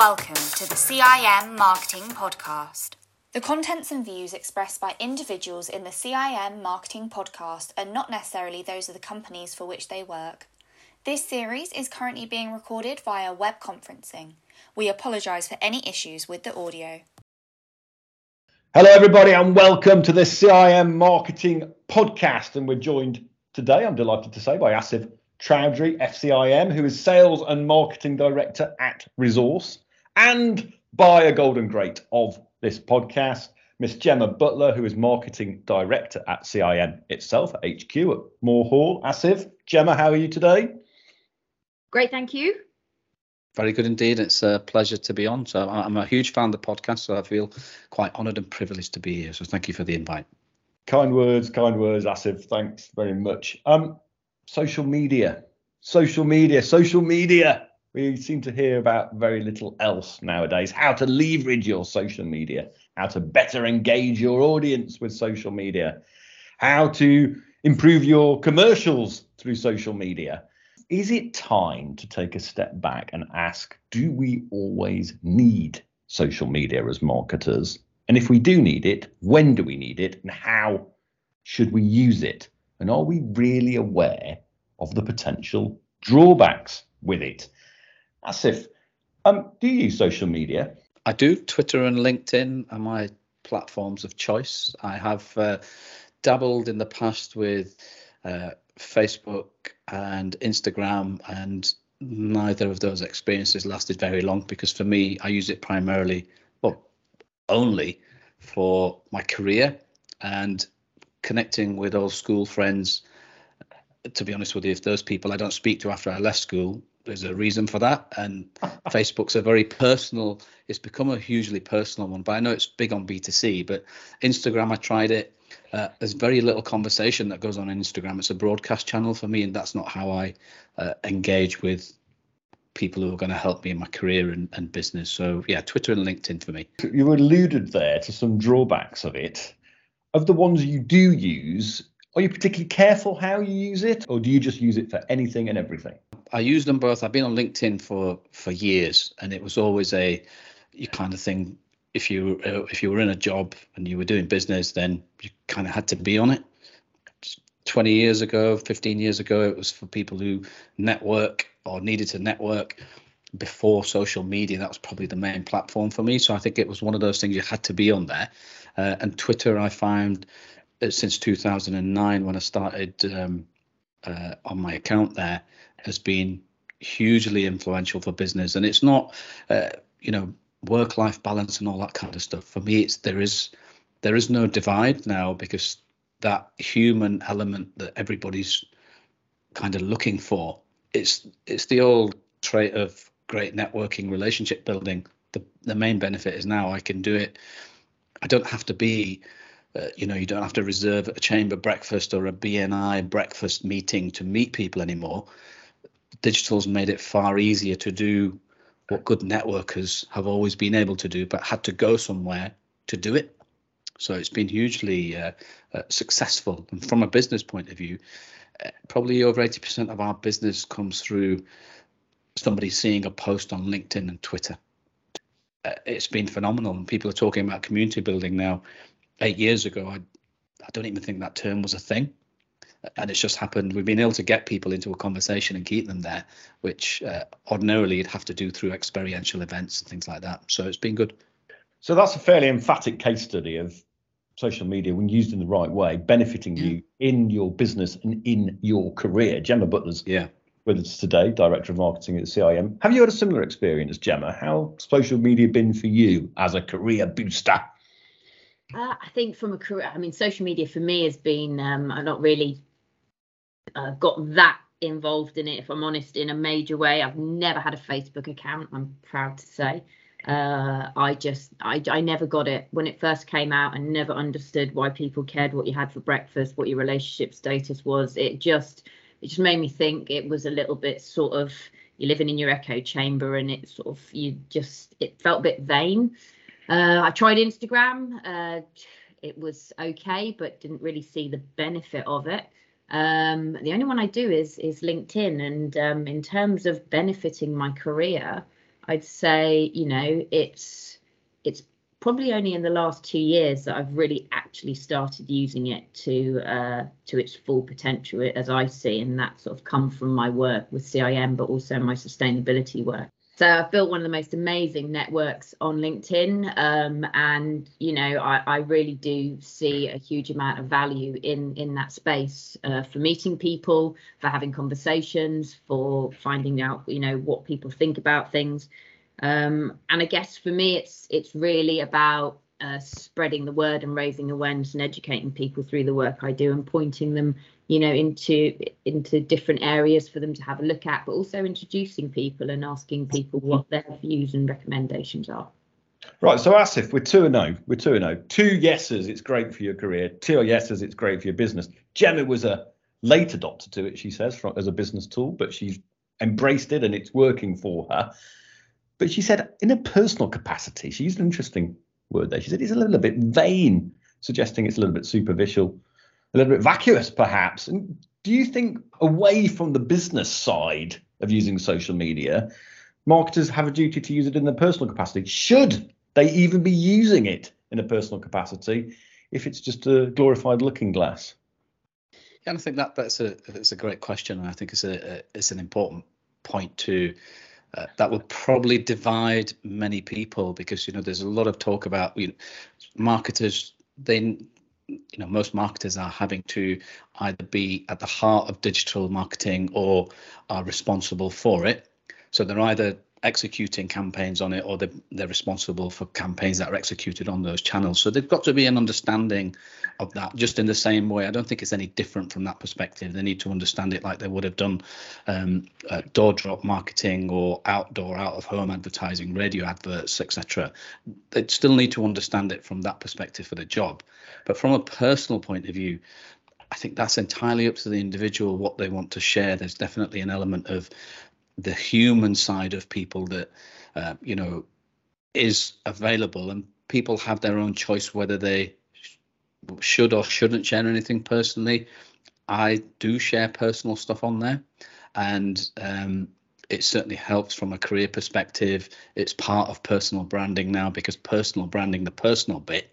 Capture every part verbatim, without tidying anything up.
Welcome to the C I M Marketing Podcast. The contents and views expressed by individuals in the C I M Marketing Podcast are not necessarily those of the companies for which they work. This series is currently being recorded via web conferencing. We apologise for any issues with the audio. Hello everybody and welcome to the C I M Marketing Podcast, and we're joined today, I'm delighted to say, by Asif Chaudhry, F C I M, who is Sales and Marketing Director at Resource, and by a golden great of this podcast, Miss Gemma Butler, who is Marketing Director at C I M itself, at H Q at Moore Hall. Asif, Gemma, how are you today? Great, thank you. Very good indeed. It's a pleasure to be on. So I'm a huge fan of the podcast, so I feel quite honoured and privileged to be here. So thank you for the invite. Kind words, kind words, Asif. Thanks very much. Um, Social media, social media, social media. We seem to hear about very little else nowadays. How to leverage your social media, how to better engage your audience with social media, how to improve your commercials through social media. Is it time to take a step back and ask, do we always need social media as marketers? And if we do need it, when do we need it, and how should we use it? And are we really aware of the potential drawbacks with it? Asif, um, do you use social media? I do. Twitter and LinkedIn are my platforms of choice. I have uh, dabbled in the past with uh, Facebook and Instagram, and neither of those experiences lasted very long because for me, I use it primarily, well, only for my career and connecting with old school friends. To be honest with you, if those people I don't speak to after I left school, there's a reason for that. And Facebook's a very personal, it's become a hugely personal one, but I know it's big on B two C, but Instagram, I tried it. Uh, there's very little conversation that goes on on Instagram. It's a broadcast channel for me, and that's not how I uh, engage with people who are going to help me in my career and, and business. So yeah, Twitter and LinkedIn for me. You alluded there to some drawbacks of it. Of the ones you do use, are you particularly careful how you use it, or do you just use it for anything and everything? I use them both. I've been on LinkedIn for for years, and it was always a kind of thing. If you if you were in a job and you were doing business, then you kind of had to be on it. twenty years ago, fifteen years ago, it was for people who network or needed to network. Before social media, that was probably the main platform for me. So I think it was one of those things you had to be on there. Uh, and Twitter, I found uh, since two thousand nine, when I started um, uh, on my account there, has been hugely influential for business. And it's not, uh, you know, work-life balance and all that kind of stuff. For me, it's there is there is no divide now, because that human element that everybody's kind of looking for, it's it's the old trait of great networking, relationship building. The the main benefit is now I can do it. I don't have to be, uh, you know, you don't have to reserve a chamber breakfast or a B N I breakfast meeting to meet people anymore. Digital's made it far easier to do what good networkers have always been able to do, but had to go somewhere to do it. So it's been hugely uh, uh, successful. And from a business point of view, uh, probably over eighty percent of our business comes through somebody seeing a post on LinkedIn and Twitter. Uh, it's been phenomenal, and people are talking about community building now. Eight years ago, I, I don't even think that term was a thing, and it's just happened. We've been able to get people into a conversation and keep them there, which uh, ordinarily you'd have to do through experiential events and things like that. So it's been good. So that's a fairly emphatic case study of social media, when used in the right way, benefiting yeah. you in your business and in your career. Gemma Butler's yeah. with us today, Director of Marketing at C I M. Have you had a similar experience, Gemma? How's social media been for you as a career booster? Uh, I think from a career, I mean, social media for me has been, um, I've not really uh, got that involved in it, if I'm honest, in a major way. I've never had a Facebook account, I'm proud to say. Uh, I just, I, I never got it. When it first came out, I never understood why people cared what you had for breakfast, what your relationship status was. It just... It just made me think it was a little bit sort of you're living in your echo chamber, and it sort of you just it felt a bit vain. Uh, I tried Instagram. Uh, it was OK, but didn't really see the benefit of it. Um, the only one I do is is LinkedIn. And um, in terms of benefiting my career, I'd say, you know, it's it's probably only in the last two years that I've really actually started using it to uh, to its full potential, as I see, and that's sort of come from my work with C I M, but also my sustainability work. So I've built one of the most amazing networks on LinkedIn, um, and, you know, I, I really do see a huge amount of value in, in that space uh, for meeting people, for having conversations, for finding out, you know, what people think about things. Um, and I guess for me, it's it's really about uh, spreading the word and raising awareness and educating people through the work I do and pointing them, you know, into into different areas for them to have a look at, but also introducing people and asking people what their views and recommendations are. Right. So Asif, we're two and oh, we're two and oh. Two yeses, it's great for your career. Two yeses, it's great for your business. Gemma was a late adopter to it, she says, from, as a business tool, but she's embraced it and it's working for her. But she said, in a personal capacity, she used an interesting word there. She said it's a little bit vain, suggesting it's a little bit superficial, a little bit vacuous, perhaps. And do you think, away from the business side of using social media, marketers have a duty to use it in their personal capacity? Should they even be using it in a personal capacity if it's just a glorified looking glass? And I think that that's a that's a great question, and I think it's a, a it's an important point to. Uh, that would probably divide many people, because, you know, there's a lot of talk about, you know, marketers. They. You know, most marketers are having to either be at the heart of digital marketing or are responsible for it. So they're either executing campaigns on it, or they're, they're responsible for campaigns that are executed on those channels. So they've got to be an understanding of that, just in the same way. I don't think it's any different from that perspective. They need to understand it like they would have done um, uh, door drop marketing or outdoor, out of home advertising, radio adverts, et cetera. They still need to understand it from that perspective for the job. But from a personal point of view, I think that's entirely up to the individual what they want to share. There's definitely an element of the human side of people that, uh, you know, is available, and people have their own choice whether they sh- should or shouldn't share anything personally. I do share personal stuff on there, and um, it certainly helps from a career perspective. It's part of personal branding now, because personal branding, the personal bit,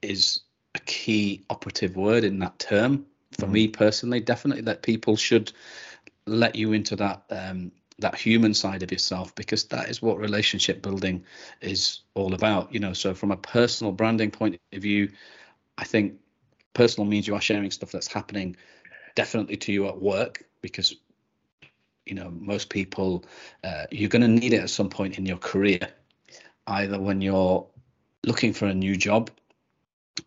is a key operative word in that term. For mm. me personally, definitely that people should let you into that um, that human side of yourself, because that is what relationship building is all about, you know. So from a personal branding point of view, I think personal means you are sharing stuff that's happening definitely to you at work, because, you know, most people, uh, you're going to need it at some point in your career, either when you're looking for a new job.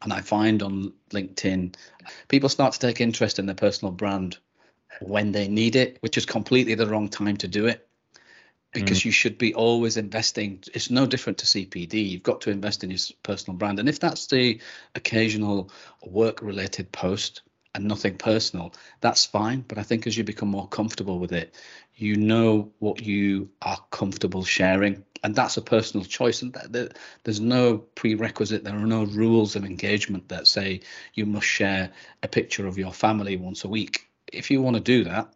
And I find on LinkedIn, people start to take interest in their personal brand when they need it, which is completely the wrong time to do it, because mm. you should be always investing. It's no different to C P D. You've got to invest in your personal brand. And if that's the occasional work related post and nothing personal, that's fine. But I think as you become more comfortable with it, you know what you are comfortable sharing. And that's a personal choice. And that, that, there's no prerequisite. There are no rules of engagement that say you must share a picture of your family once a week. If you want to do that,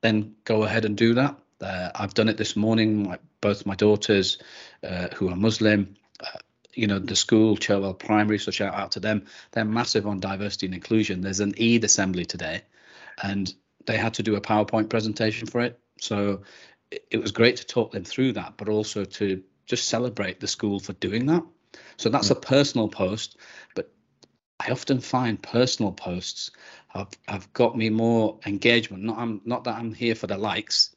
then go ahead and do that. Uh, I've done it this morning. My, both my daughters, uh, who are Muslim, uh, you know, the school, Cherwell Primary, so shout out to them. They're massive on diversity and inclusion. There's an Eid assembly today, and they had to do a PowerPoint presentation for it. So it, it was great to talk them through that, but also to just celebrate the school for doing that. So that's mm-hmm. a personal post, but I often find personal posts have, have got me more engagement. Not I'm not that I'm here for the likes,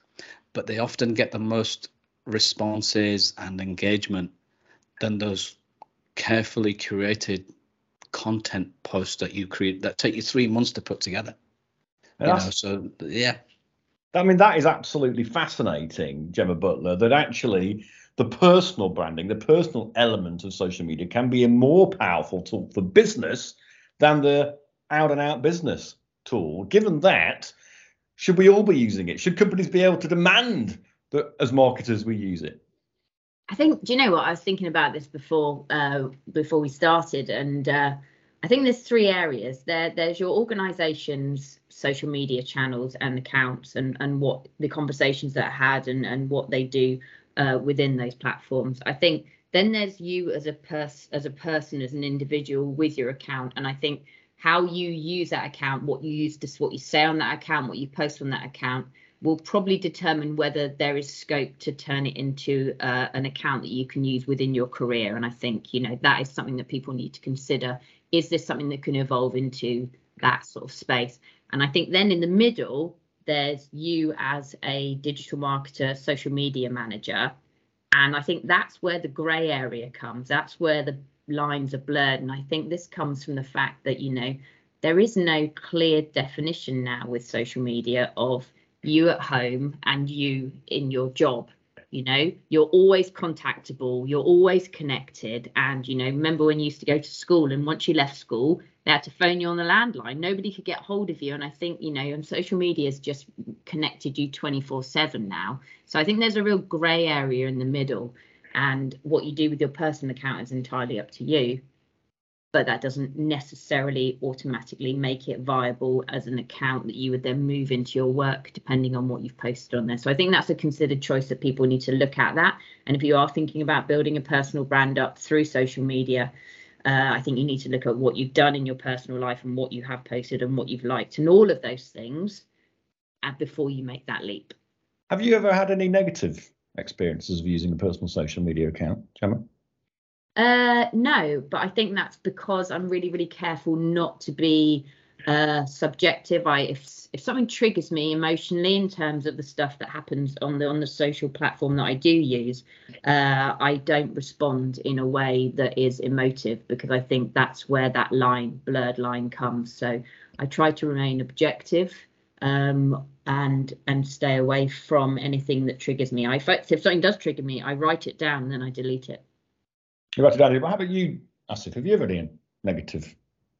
but they often get the most responses and engagement than those carefully curated content posts that you create that take you three months to put together. You know, so yeah. I mean, that is absolutely fascinating, Gemma Butler, that actually the personal branding, the personal element of social media can be a more powerful tool for business than the out and out business tool. Given that, should we all be using it? Should companies be able to demand that as marketers we use it? I think, do you know what? I was thinking about this before uh, before we started, and uh, I think there's three areas. There, there's your organisation's social media channels and accounts, and, and what the conversations that are had, and, and what they do uh, within those platforms. I think then there's you as a person, as a person, as an individual with your account. And I think how you use that account, what you use, to, what you say on that account, what you post on that account, will probably determine whether there is scope to turn it into uh, an account that you can use within your career. And I think, you know, that is something that people need to consider. Is this something that can evolve into that sort of space? And I think then in the middle, there's you as a digital marketer, social media manager. And I think that's where the grey area comes. That's where the lines are blurred. And I think this comes from the fact that, you know, there is no clear definition now with social media of you at home and you in your job. You know, you're always contactable, you're always connected. And, you know, remember when you used to go to school, and once you left school, they had to phone you on the landline. Nobody could get hold of you. And I think, you know, and social media has just connected you twenty-four seven now. So I think there's a real grey area in the middle. And what you do with your personal account is entirely up to you. But that doesn't necessarily automatically make it viable as an account that you would then move into your work, depending on what you've posted on there. So I think that's a considered choice that people need to look at that. And if you are thinking about building a personal brand up through social media, uh, I think you need to look at what you've done in your personal life and what you have posted and what you've liked and all of those things before you make that leap. Have you ever had any negative experiences of using a personal social media account, Gemma? Uh, no, but I think that's because I'm really, really careful not to be uh, subjective. I if if something triggers me emotionally in terms of the stuff that happens on the on the social platform that I do use, uh, I don't respond in a way that is emotive, because I think that's where that line, blurred line, comes. So I try to remain objective um, and and stay away from anything that triggers me. I, if, I, if something does trigger me, I write it down and then I delete it. You're right, Danny, but how about you, Asif? Have you ever had any negative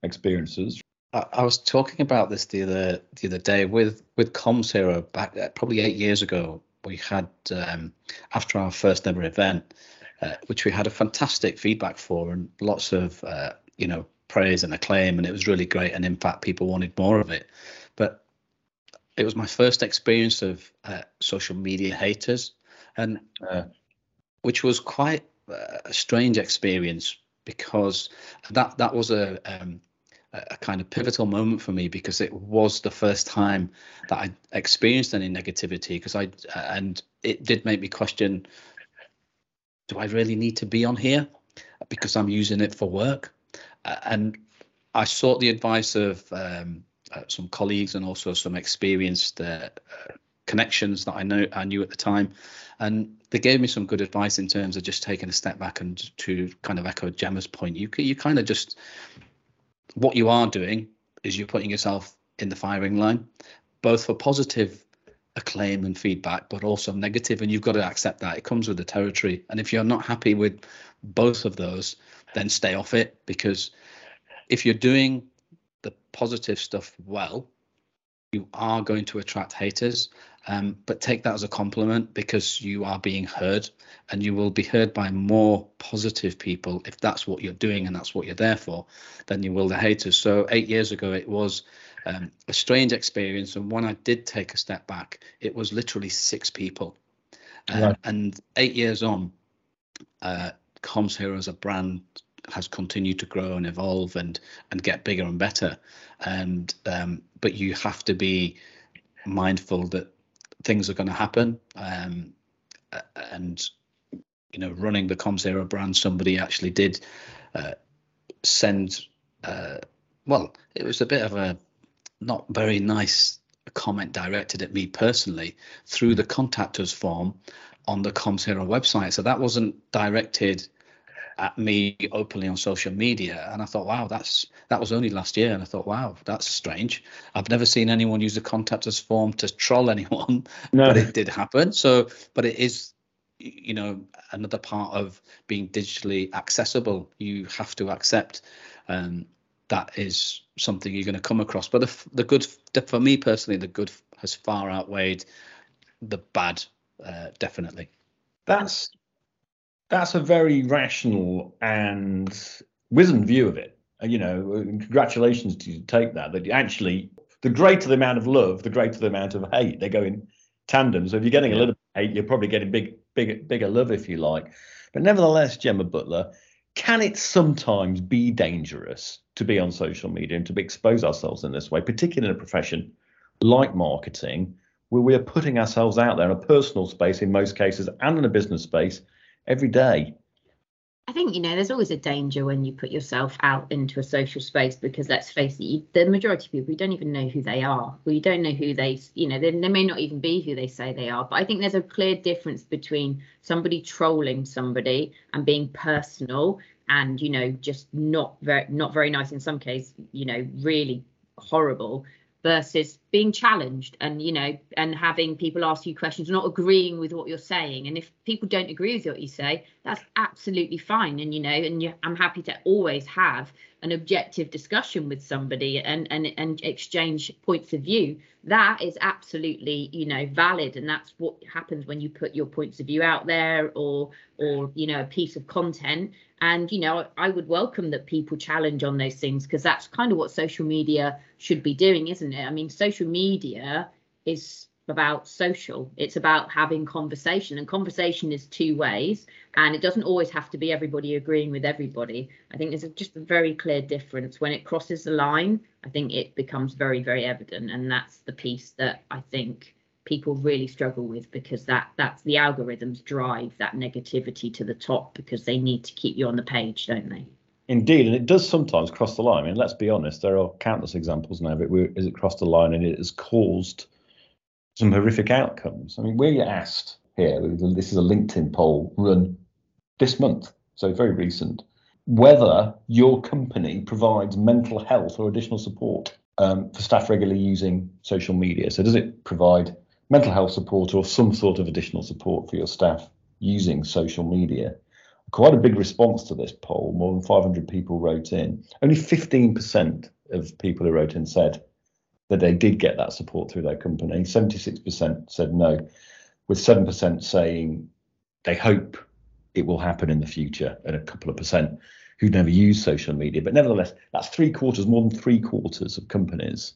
experiences? I, I was talking about this the other the other day with with Comms Hero back uh, probably eight years ago. We had um, after our first ever event, uh, which we had a fantastic feedback for and lots of uh, you know praise and acclaim, and it was really great. And in fact, people wanted more of it. But it was my first experience of uh, social media haters, and uh, which was quite. A strange experience, because that that was a um, a kind of pivotal moment for me, because it was the first time that I experienced any negativity. Because I and it did make me question: do I really need to be on here? Because I'm using it for work. And I sought the advice of um, some colleagues and also some experienced uh, connections that I know I knew at the time, and they gave me some good advice in terms of just taking a step back and to kind of echo Gemma's point. You you kind of just, what you are doing is you're putting yourself in the firing line, both for positive acclaim and feedback, but also negative, and you've got to accept that. It comes with the territory, and if you're not happy with both of those, then stay off it, because if you're doing the positive stuff well, you are going to attract haters, um, but take that as a compliment, because you are being heard, and you will be heard by more positive people if that's what you're doing and that's what you're there for, than you will the haters. So eight years ago, it was um, a strange experience, and when I did take a step back, it was literally six people, um, right. And eight years on, uh, Comms Hero as a brand has continued to grow and evolve and and get bigger and better, and um but you have to be mindful that things are going to happen, um and you know running the Comms Hero brand, somebody actually did uh, send uh well it was a bit of a not very nice comment directed at me personally through the contact us form on the Comms Hero website. So that wasn't directed at me openly on social media, and I thought, wow, that's that was only last year, and I thought, wow, that's strange. I've never seen anyone use the contact us form to troll anyone, no. But it did happen. So, but it is, you know, another part of being digitally accessible. You have to accept um, that is something you're going to come across. But the the good the, for me personally, the good has far outweighed the bad, uh, definitely. That's. That's a very rational and wizened view of it. You know, congratulations to you to take that. That actually, the greater the amount of love, the greater the amount of hate. They go in tandem. So if you're getting a little bit of hate, you're probably getting big bigger, bigger love, if you like. But nevertheless, Gemma Butler, can it sometimes be dangerous to be on social media and to expose ourselves in this way, particularly in a profession like marketing, where we are putting ourselves out there in a personal space in most cases and in a business space every day? I think, you know, there's always a danger when you put yourself out into a social space, because let's face it, you, the majority of people, you don't even know who they are, or you don't know who they, you know, they, they may not even be who they say they are. But I think there's a clear difference between somebody trolling somebody and being personal and, you know, just not very, not very nice in some case, you know, really horrible, versus being challenged and, you know, and having people ask you questions, not agreeing with what you're saying. And if people don't agree with what you say, that's absolutely fine. And, you know, and you, I'm happy to always have an objective discussion with somebody and, and, and exchange points of view. That is absolutely, you know, valid. And that's what happens when you put your points of view out there or, or, you know, a piece of content. And, you know, I would welcome that people challenge on those things, because that's kind of what social media should be doing, isn't it? I mean, social media is about social. It's about having conversation, and conversation is two ways. And it doesn't always have to be everybody agreeing with everybody. I think there's a, just a very clear difference. When it crosses the line, I think it becomes very, very evident. And that's the piece that I think people really struggle with, because that that's the algorithms drive that negativity to the top, because they need to keep you on the page, don't they? Indeed, and it does sometimes cross the line. I mean, let's be honest, there are countless examples now of it where it crossed the line and it has caused some horrific outcomes. I mean, we're asked here, this is a LinkedIn poll run this month, so very recent, whether your company provides mental health or additional support um, for staff regularly using social media. So does it provide mental health support or some sort of additional support for your staff using social media? Quite a big response to this poll. More than five hundred people wrote in. Only fifteen percent of people who wrote in said that they did get that support through their company. seventy-six percent said no, with seven percent saying they hope it will happen in the future, and a couple of percent who'd never used social media. But nevertheless, that's three quarters, more than three quarters of companies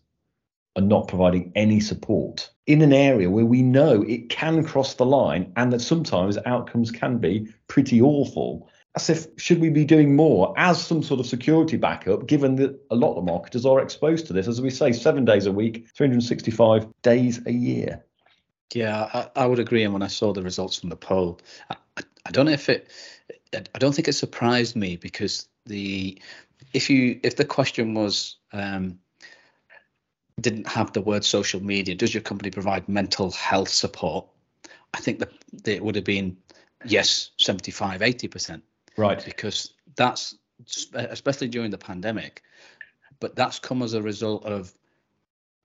are not providing any support in an area where we know it can cross the line and that sometimes outcomes can be pretty awful. As if, should we be doing more as some sort of security backup, given that a lot of marketers are exposed to this, as we say, seven days a week, three hundred sixty-five days a year? Yeah, I, I would agree. And when I saw the results from the poll, I, I, I don't know if it, I don't think it surprised me, because the, if you, if the question was, um, didn't have the word social media, does your company provide mental health support? I think that it would have been yes, seventy-five, eighty percent. Right. Because that's, especially during the pandemic, but that's come as a result of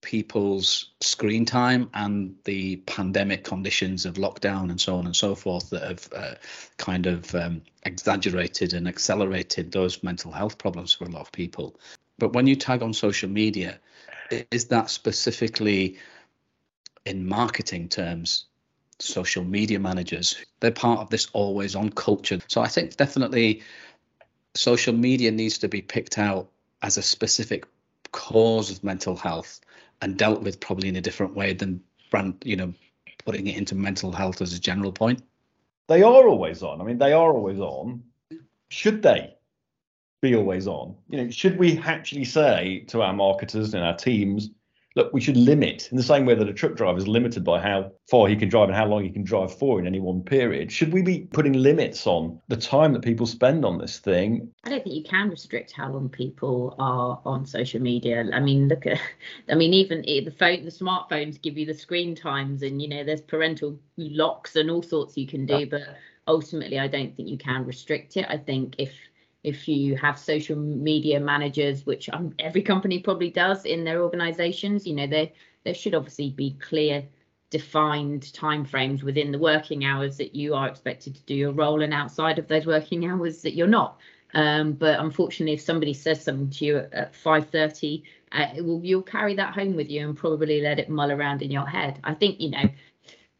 people's screen time and the pandemic conditions of lockdown and so on and so forth that have uh, kind of um, exaggerated and accelerated those mental health problems for a lot of people. But when you tag on social media, is that specifically in marketing terms, social media managers, they're part of this always on culture. So I think definitely social media needs to be picked out as a specific cause of mental health and dealt with probably in a different way than brand, you know, putting it into mental health as a general point. They are always on. I mean, they are always on. Should they be always on? You know, should we actually say to our marketers and our teams, look, we should limit, in the same way that a truck driver is limited by how far he can drive and how long he can drive for in any one period, should we be putting limits on the time that people spend on this thing? I don't think you can restrict how long people are on social media. I mean, look at, I mean, even the phone, the smartphones give you the screen times, and, you know, there's parental locks and all sorts you can do, yeah. But ultimately, I don't think you can restrict it. I think if If you have social media managers, which um, every company probably does in their organizations, you know, there there should obviously be clear, defined timeframes within the working hours that you are expected to do your role, and outside of those working hours that you're not. Um, but unfortunately, if somebody says something to you at, at five thirty, uh, will, you'll carry that home with you and probably let it mull around in your head. I think, you know,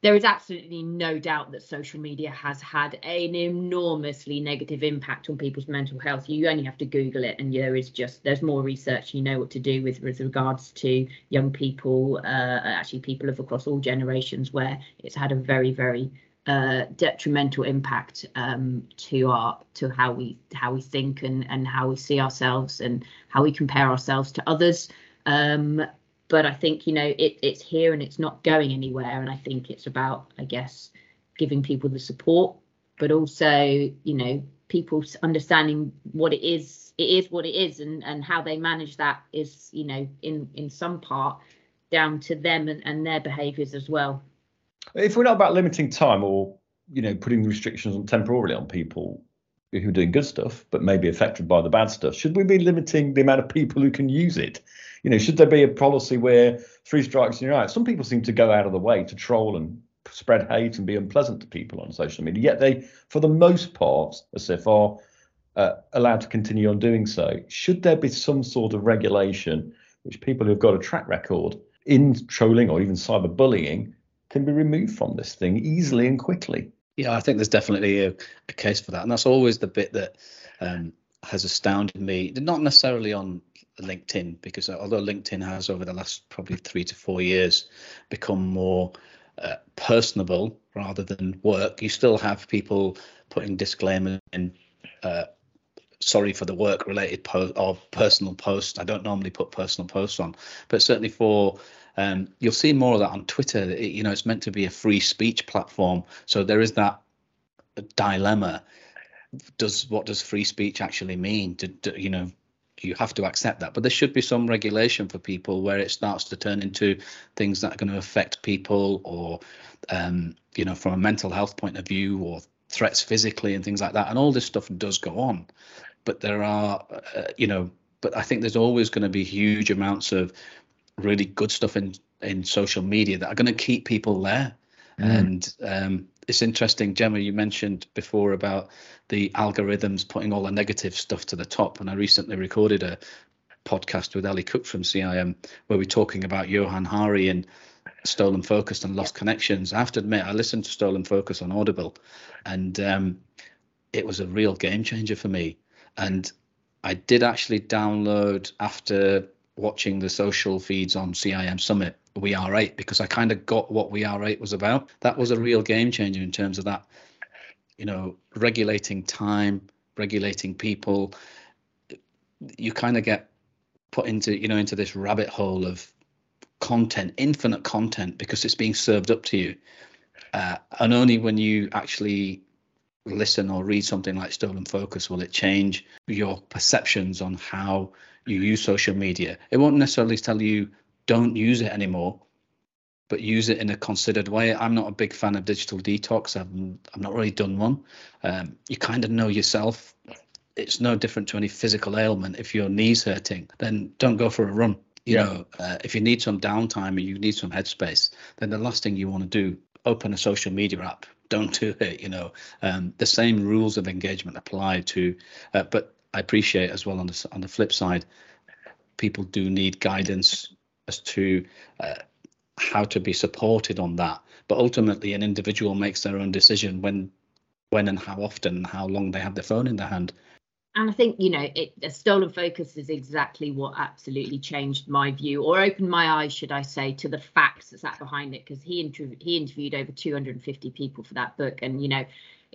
there is absolutely no doubt that social media has had an enormously negative impact on people's mental health. You only have to Google it, and there is just there's more research. You know what to do with, with regards to young people, uh, actually people of across all generations, where it's had a very, very uh, detrimental impact um, to our to how we how we think and and how we see ourselves and how we compare ourselves to others. Um, but I think, you know, it, it's here and it's not going anywhere. And I think it's about, I guess, giving people the support, but also, you know, people understanding what it is, it is what it is, and, and how they manage that is, you know, in, in some part down to them and, and their behaviours as well. If we're not about limiting time or, you know, putting restrictions on temporarily on people who are doing good stuff, but maybe affected by the bad stuff, should we be limiting the amount of people who can use it? You know, should there be a policy where three strikes and you're out? Some people seem to go out of the way to troll and spread hate and be unpleasant to people on social media, yet they, for the most part, Asif, are uh, allowed to continue on doing so. Should there be some sort of regulation which people who've got a track record in trolling or even cyberbullying can be removed from this thing easily and quickly? Yeah, I think there's definitely a, a case for that. And that's always the bit that um, has astounded me, not necessarily on LinkedIn, because although LinkedIn has over the last probably three to four years become more uh, personable rather than work, you still have people putting disclaimers in, uh, sorry for the work related post or personal post. I don't normally put personal posts on, but certainly for Um, you'll see more of that on Twitter. It, you know, it's meant to be a free speech platform. So there is that dilemma. Does what does free speech actually mean? Do, do, you know, you have to accept that. But there should be some regulation for people where it starts to turn into things that are going to affect people or, um, you know, from a mental health point of view or threats physically and things like that. And all this stuff does go on. But there are, uh, you know, but I think there's always going to be huge amounts of really good stuff in in social media that are going to keep people there. Mm. And um it's interesting, Gemma, you mentioned before about the algorithms putting all the negative stuff to the top, and I recently recorded a podcast with Ellie Cook from C I M where we're talking about Johann Hari and Stolen Focus and Lost Connections. I have to admit, I listened to Stolen Focus on Audible, and um it was a real game changer for me. And I did actually download, after watching the social feeds on C I M Summit, We Are eight, because I kind of got what We Are eight was about. That was a real game changer in terms of that, you know, regulating time, regulating people. You kind of get put into, you know, into this rabbit hole of content, infinite content, because it's being served up to you. Uh, and only when you actually listen or read something like Stolen Focus will it change your perceptions on how you use social media. It won't necessarily tell you don't use it anymore, but use it in a considered way. I'm not a big fan of digital detox. I've, I've not really done one. Um, you kind of know yourself. It's no different to any physical ailment. If your knee's hurting, then don't go for a run. You yeah. know, uh, if you need some downtime or you need some headspace, then the last thing you want to do, open a social media app. Don't do it, you know. Um, the same rules of engagement apply to, uh, but I appreciate as well on the on the flip side, people do need guidance as to uh, how to be supported on that. But ultimately, an individual makes their own decision when, when and how often, and how long they have their phone in their hand. And I think, you know, it, Stolen Focus is exactly what absolutely changed my view, or opened my eyes, should I say, to the facts that sat behind it, because he interv- he interviewed over two hundred fifty people for that book, and you know.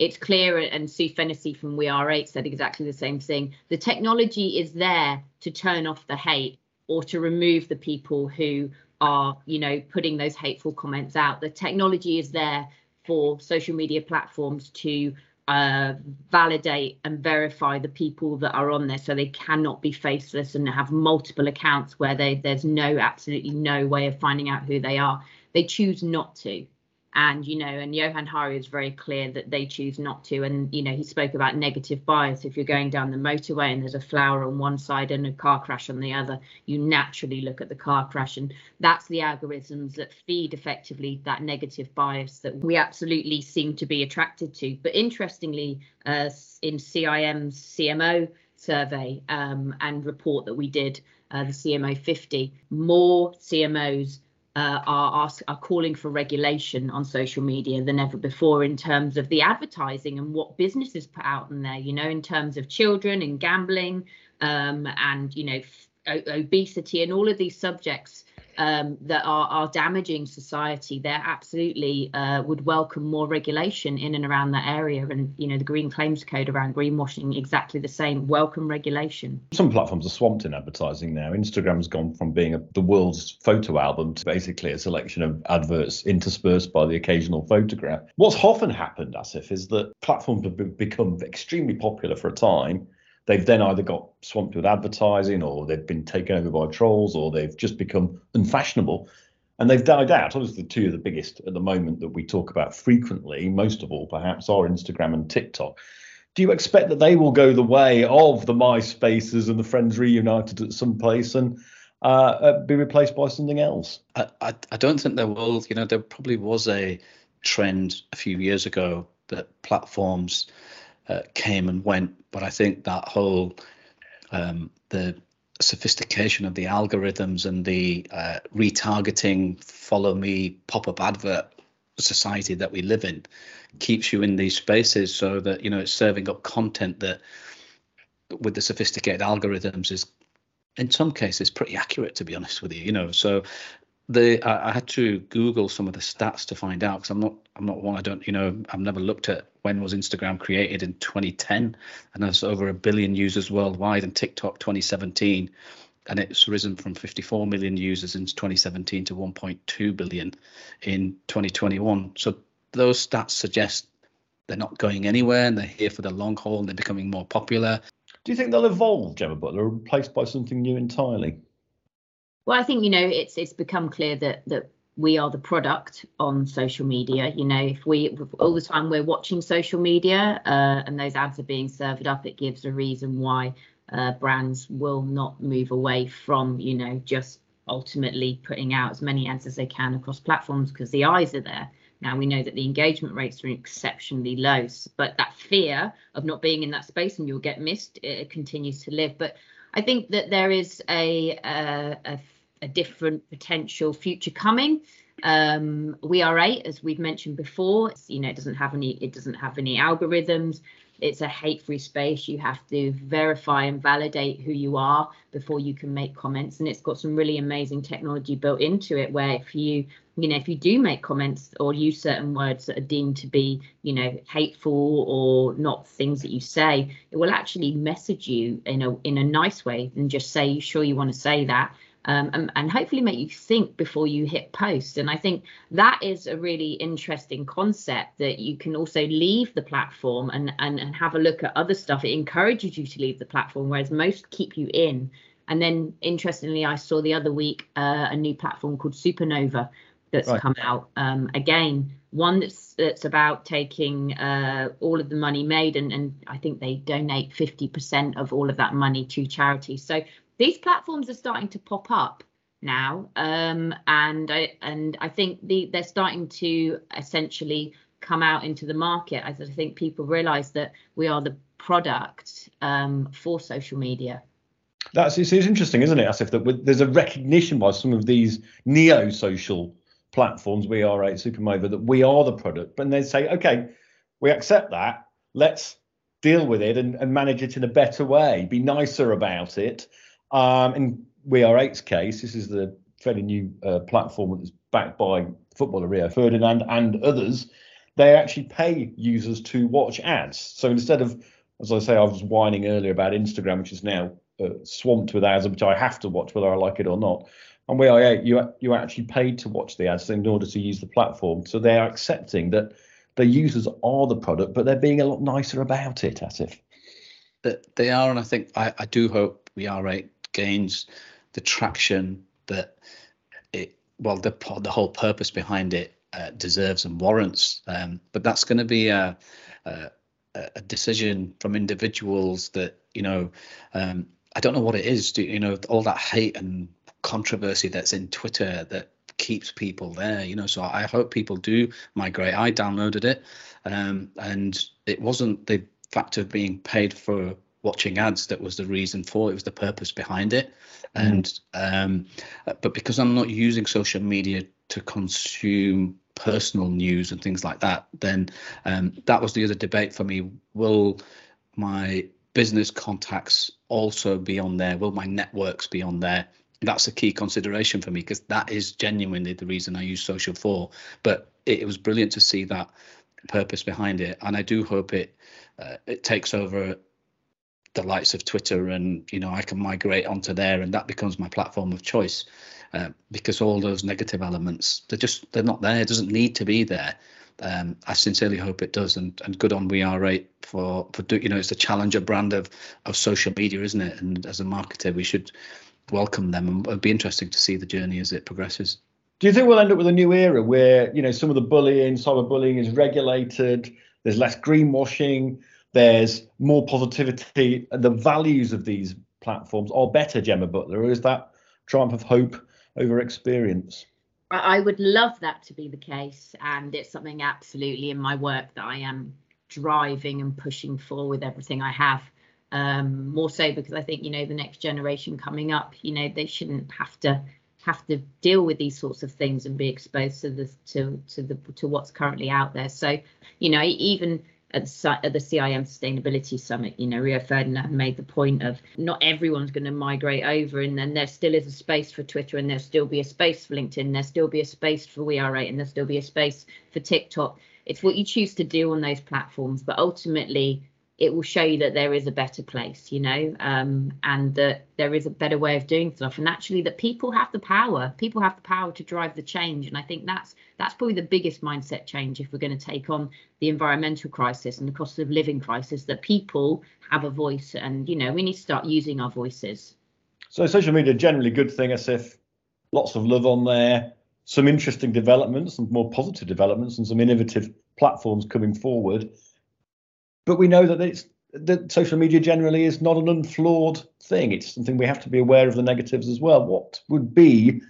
It's clear, and Sue Fennessy from We Are eight said exactly the same thing. The technology is there to turn off the hate or to remove the people who are, you know, putting those hateful comments out. The technology is there for social media platforms to uh, validate and verify the people that are on there, so they cannot be faceless and have multiple accounts where they, there's no, absolutely no way of finding out who they are. They choose not to. And, you know, and Johann Hari is very clear that they choose not to. And, you know, he spoke about negative bias. If you're going down the motorway and there's a flower on one side and a car crash on the other, you naturally look at the car crash. And that's the algorithms that feed effectively that negative bias that we absolutely seem to be attracted to. But interestingly, uh, in C I M's C M O survey um, and report that we did, uh, the C M O fifty, more C M Os Uh, are, are, are calling for regulation on social media than ever before in terms of the advertising and what businesses put out in there, you know, in terms of children and gambling um, and, you know, f- obesity and all of these subjects um, that are, are damaging society, there absolutely uh, would welcome more regulation in and around that area. And, you know, the Green Claims Code around greenwashing, exactly the same, welcome regulation. Some platforms are swamped in advertising now. Instagram's gone from being a, the world's photo album to basically a selection of adverts interspersed by the occasional photograph. What's often happened, Asif, is that platforms have become extremely popular for a time. They've then either got swamped with advertising, or they've been taken over by trolls, or they've just become unfashionable and they've died out. Obviously, the two of the biggest at the moment that we talk about frequently, most of all perhaps, are Instagram and TikTok. Do you expect that they will go the way of the MySpaces and the Friends Reunited at some place and uh, uh, be replaced by something else? I, I, I don't think they will. You know, there probably was a trend a few years ago that platforms Uh, came and went, but I think that whole um, the sophistication of the algorithms and the uh, retargeting, follow me, pop-up advert society that we live in keeps you in these spaces, so that, you know, it's serving up content that, with the sophisticated algorithms, is in some cases pretty accurate, to be honest with you. You know, so the I, I had to Google some of the stats to find out, because I'm not I'm not one I don't you know I've never looked at. When was Instagram created? In twenty ten, and that's over a billion users worldwide. And TikTok twenty seventeen, and it's risen from fifty-four million users in twenty seventeen to one point two billion in twenty twenty-one. So those stats suggest they're not going anywhere, and they're here for the long haul, and they're becoming more popular. Do you think they'll evolve, Gemma Butler, or replaced by something new entirely? Well, I think, you know, it's it's become clear that that. we are the product on social media. You know, if we all the time we're watching social media uh, and those ads are being served up, it gives a reason why uh, brands will not move away from, you know, just ultimately putting out as many ads as they can across platforms, because the eyes are there. Now, we know that the engagement rates are exceptionally low, but that fear of not being in that space and you'll get missed, it continues to live. But I think that there is a, a, a a different potential future coming. Um, We Are eight, as we've mentioned before, it's, you know, it doesn't have any, it doesn't have any algorithms. It's a hate-free space. You have to verify and validate who you are before you can make comments. And it's got some really amazing technology built into it, where if you, you know, if you do make comments or use certain words that are deemed to be, you know, hateful or not things that you say, it will actually message you in a in a nice way and just say, "You sure you want to say that?" Um, and, and hopefully make you think before you hit post. And I think that is a really interesting concept, that you can also leave the platform and, and, and have a look at other stuff. It encourages you to leave the platform, whereas most keep you in. And then, interestingly, I saw the other week uh, a new platform called Supernova that's right. come out. Um, again, one that's that's about taking uh, all of the money made, and, and I think they donate fifty percent of all of that money to charity. So these platforms are starting to pop up now, um, and I and I think the, they're starting to essentially come out into the market, as I think people realise that we are the product um, for social media. That's it's, it's interesting, isn't it, Asif, that there's a recognition by some of these neo-social platforms, We Are eight, Supernova, that we are the product. But they say, okay, we accept that. Let's deal with it and, and manage it in a better way. Be nicer about it. Um, in We Are eight's case, this is the fairly new uh, platform that's backed by footballer Rio Ferdinand and others. They actually pay users to watch ads. So instead of, as I say, I was whining earlier about Instagram, which is now uh, swamped with ads, which I have to watch whether I like it or not. On We Are eight, you you actually paid to watch the ads in order to use the platform. So they are accepting that the users are the product, but they're being a lot nicer about it, Asif. That they are, and I think I, I do hope We Are eight gains the traction that it, well, the the whole purpose behind it uh, deserves and warrants. Um, but that's going to be a, a a decision from individuals that, you know, um, I don't know what it is. Do, you know, all that hate and controversy that's in Twitter that keeps people there, you know, so I hope people do migrate. I downloaded it um, and it wasn't the fact of being paid for watching ads that was the reason for it. It was the purpose behind it. And um, but because I'm not using social media to consume personal news and things like that, then um, that was the other debate for me. Will my business contacts also be on there? Will my networks be on there? that's a key consideration for me, because that is genuinely the reason I use social for. But it, it was brilliant to see that purpose behind it, and I do hope it uh, it takes over the likes of Twitter, and you know, I can migrate onto there and that becomes my platform of choice, uh, because all those negative elements, they're just they're not there. It doesn't need to be there. Um, I sincerely hope it does, and and good on We Are eight for for do, you know, it's the challenger brand of of social media, isn't it? And as a marketer, we should welcome them, and it'd be interesting to see the journey as it progresses. Do you think we'll end up with a new era where, you know, some of the bullying, cyberbullying is regulated, there's less greenwashing, there's more positivity, and the values of these platforms are better, Gemma Butler? Or is that triumph of hope over experience? I would love that to be the case, and it's something absolutely in my work that I am driving and pushing for with everything I have. Um, more so because I think, you know, the next generation coming up, you know, they shouldn't have to have to deal with these sorts of things and be exposed to the to to the to what's currently out there. So, you know, even at the, at the C I M Sustainability Summit, you know, Rio Ferdinand made the point of not everyone's going to migrate over, and then there still is a space for Twitter, and there'll still be a space for LinkedIn, there'll still be a space for We Are eight, and there'll still be a space for TikTok. It's what you choose to do on those platforms, but ultimately it will show you that there is a better place, you know, um, and that there is a better way of doing stuff. And actually that people have the power, people have the power to drive the change. And I think that's that's probably the biggest mindset change if we're going to take on the environmental crisis and the cost of living crisis, that people have a voice, and, you know, we need to start using our voices. So social media, generally good thing, Asif. Lots of love on there, some interesting developments and more positive developments, and some innovative platforms coming forward. But we know that it's that social media generally is not an unflawed thing. It's something we have to be aware of the negatives as well. What would be,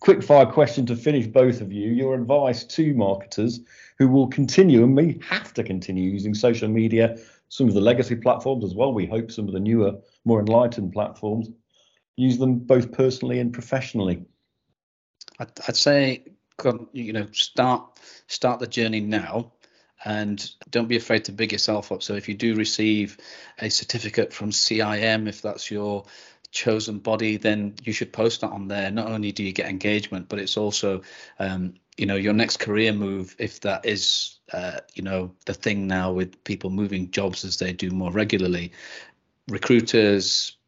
quick fire question to finish both of you, your advice to marketers who will continue and may have to continue using social media, some of the legacy platforms as well, we hope some of the newer, more enlightened platforms, use them both personally and professionally? I'd, I'd say, you know, start start the journey now. And don't be afraid to big yourself up. So if you do receive a certificate from C I M, if that's your chosen body, then you should post that on there. Not only do you get engagement, but it's also, um, you know, your next career move, if that is, uh, you know, the thing now with people moving jobs as they do more regularly. Recruiters,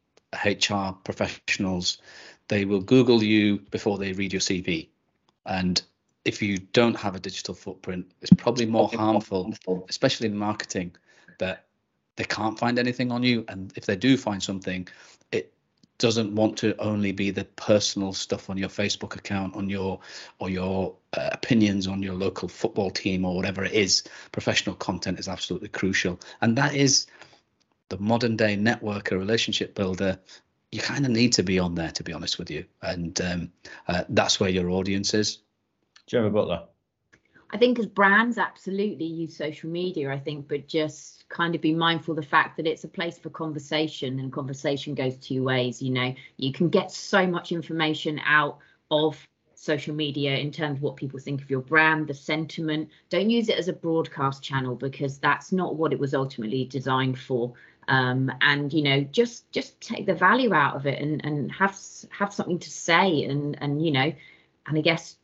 H R professionals, they will Google you before they read your C V. And if you don't have a digital footprint, it's probably more harmful, especially in marketing, that they can't find anything on you. And if they do find something, it doesn't want to only be the personal stuff on your Facebook account, on your or your uh, opinions on your local football team or whatever it is. Professional content is absolutely crucial. And that is the modern day networker, relationship builder. You kind of need to be on there, to be honest with you. And um, uh, that's where your audience is. Gemma Butler. I think as brands absolutely use social media, I think, but just kind of be mindful of the fact that it's a place for conversation, and conversation goes two ways. You know, you can get so much information out of social media in terms of what people think of your brand, the sentiment. Don't use it as a broadcast channel, because that's not what it was ultimately designed for. Um, and, you know, just just take the value out of it, and, and have have something to say, and, and, you know, and I guess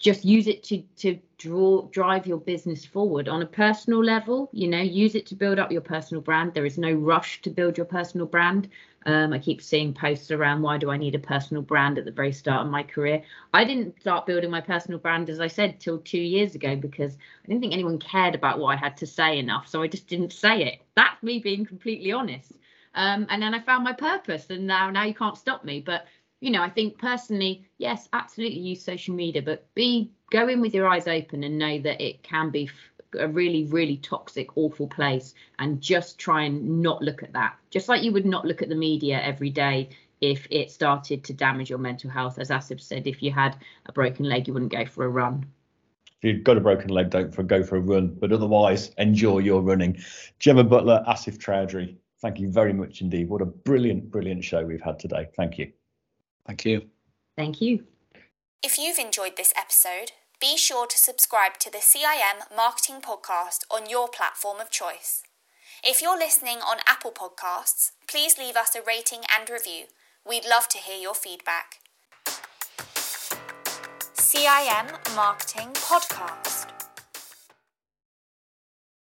just use it to to draw drive your business forward on a personal level. You know, use it to build up your personal brand. There is no rush to build your personal brand. Um, I keep seeing posts around, why do I need a personal brand at the very start of my career? I didn't start building my personal brand, as I said, till two years ago, because I didn't think anyone cared about what I had to say enough. So I just didn't say it. That's me being completely honest. Um, and then I found my purpose, and now now you can't stop me. But you know, I think personally, yes, absolutely use social media, but be go in with your eyes open and know that it can be a really, really toxic, awful place, and just try and not look at that. Just like you would not look at the media every day if it started to damage your mental health. As Asif said, if you had a broken leg, you wouldn't go for a run. If you've got a broken leg, don't for, go for a run, but otherwise enjoy your running. Gemma Butler, Asif Chaudhry, thank you very much indeed. What a brilliant, brilliant show we've had today. Thank you. Thank you. Thank you. If you've enjoyed this episode, be sure to subscribe to the C I M Marketing Podcast on your platform of choice. If you're listening on Apple Podcasts, please leave us a rating and review. We'd love to hear your feedback. F C I M Marketing Podcast.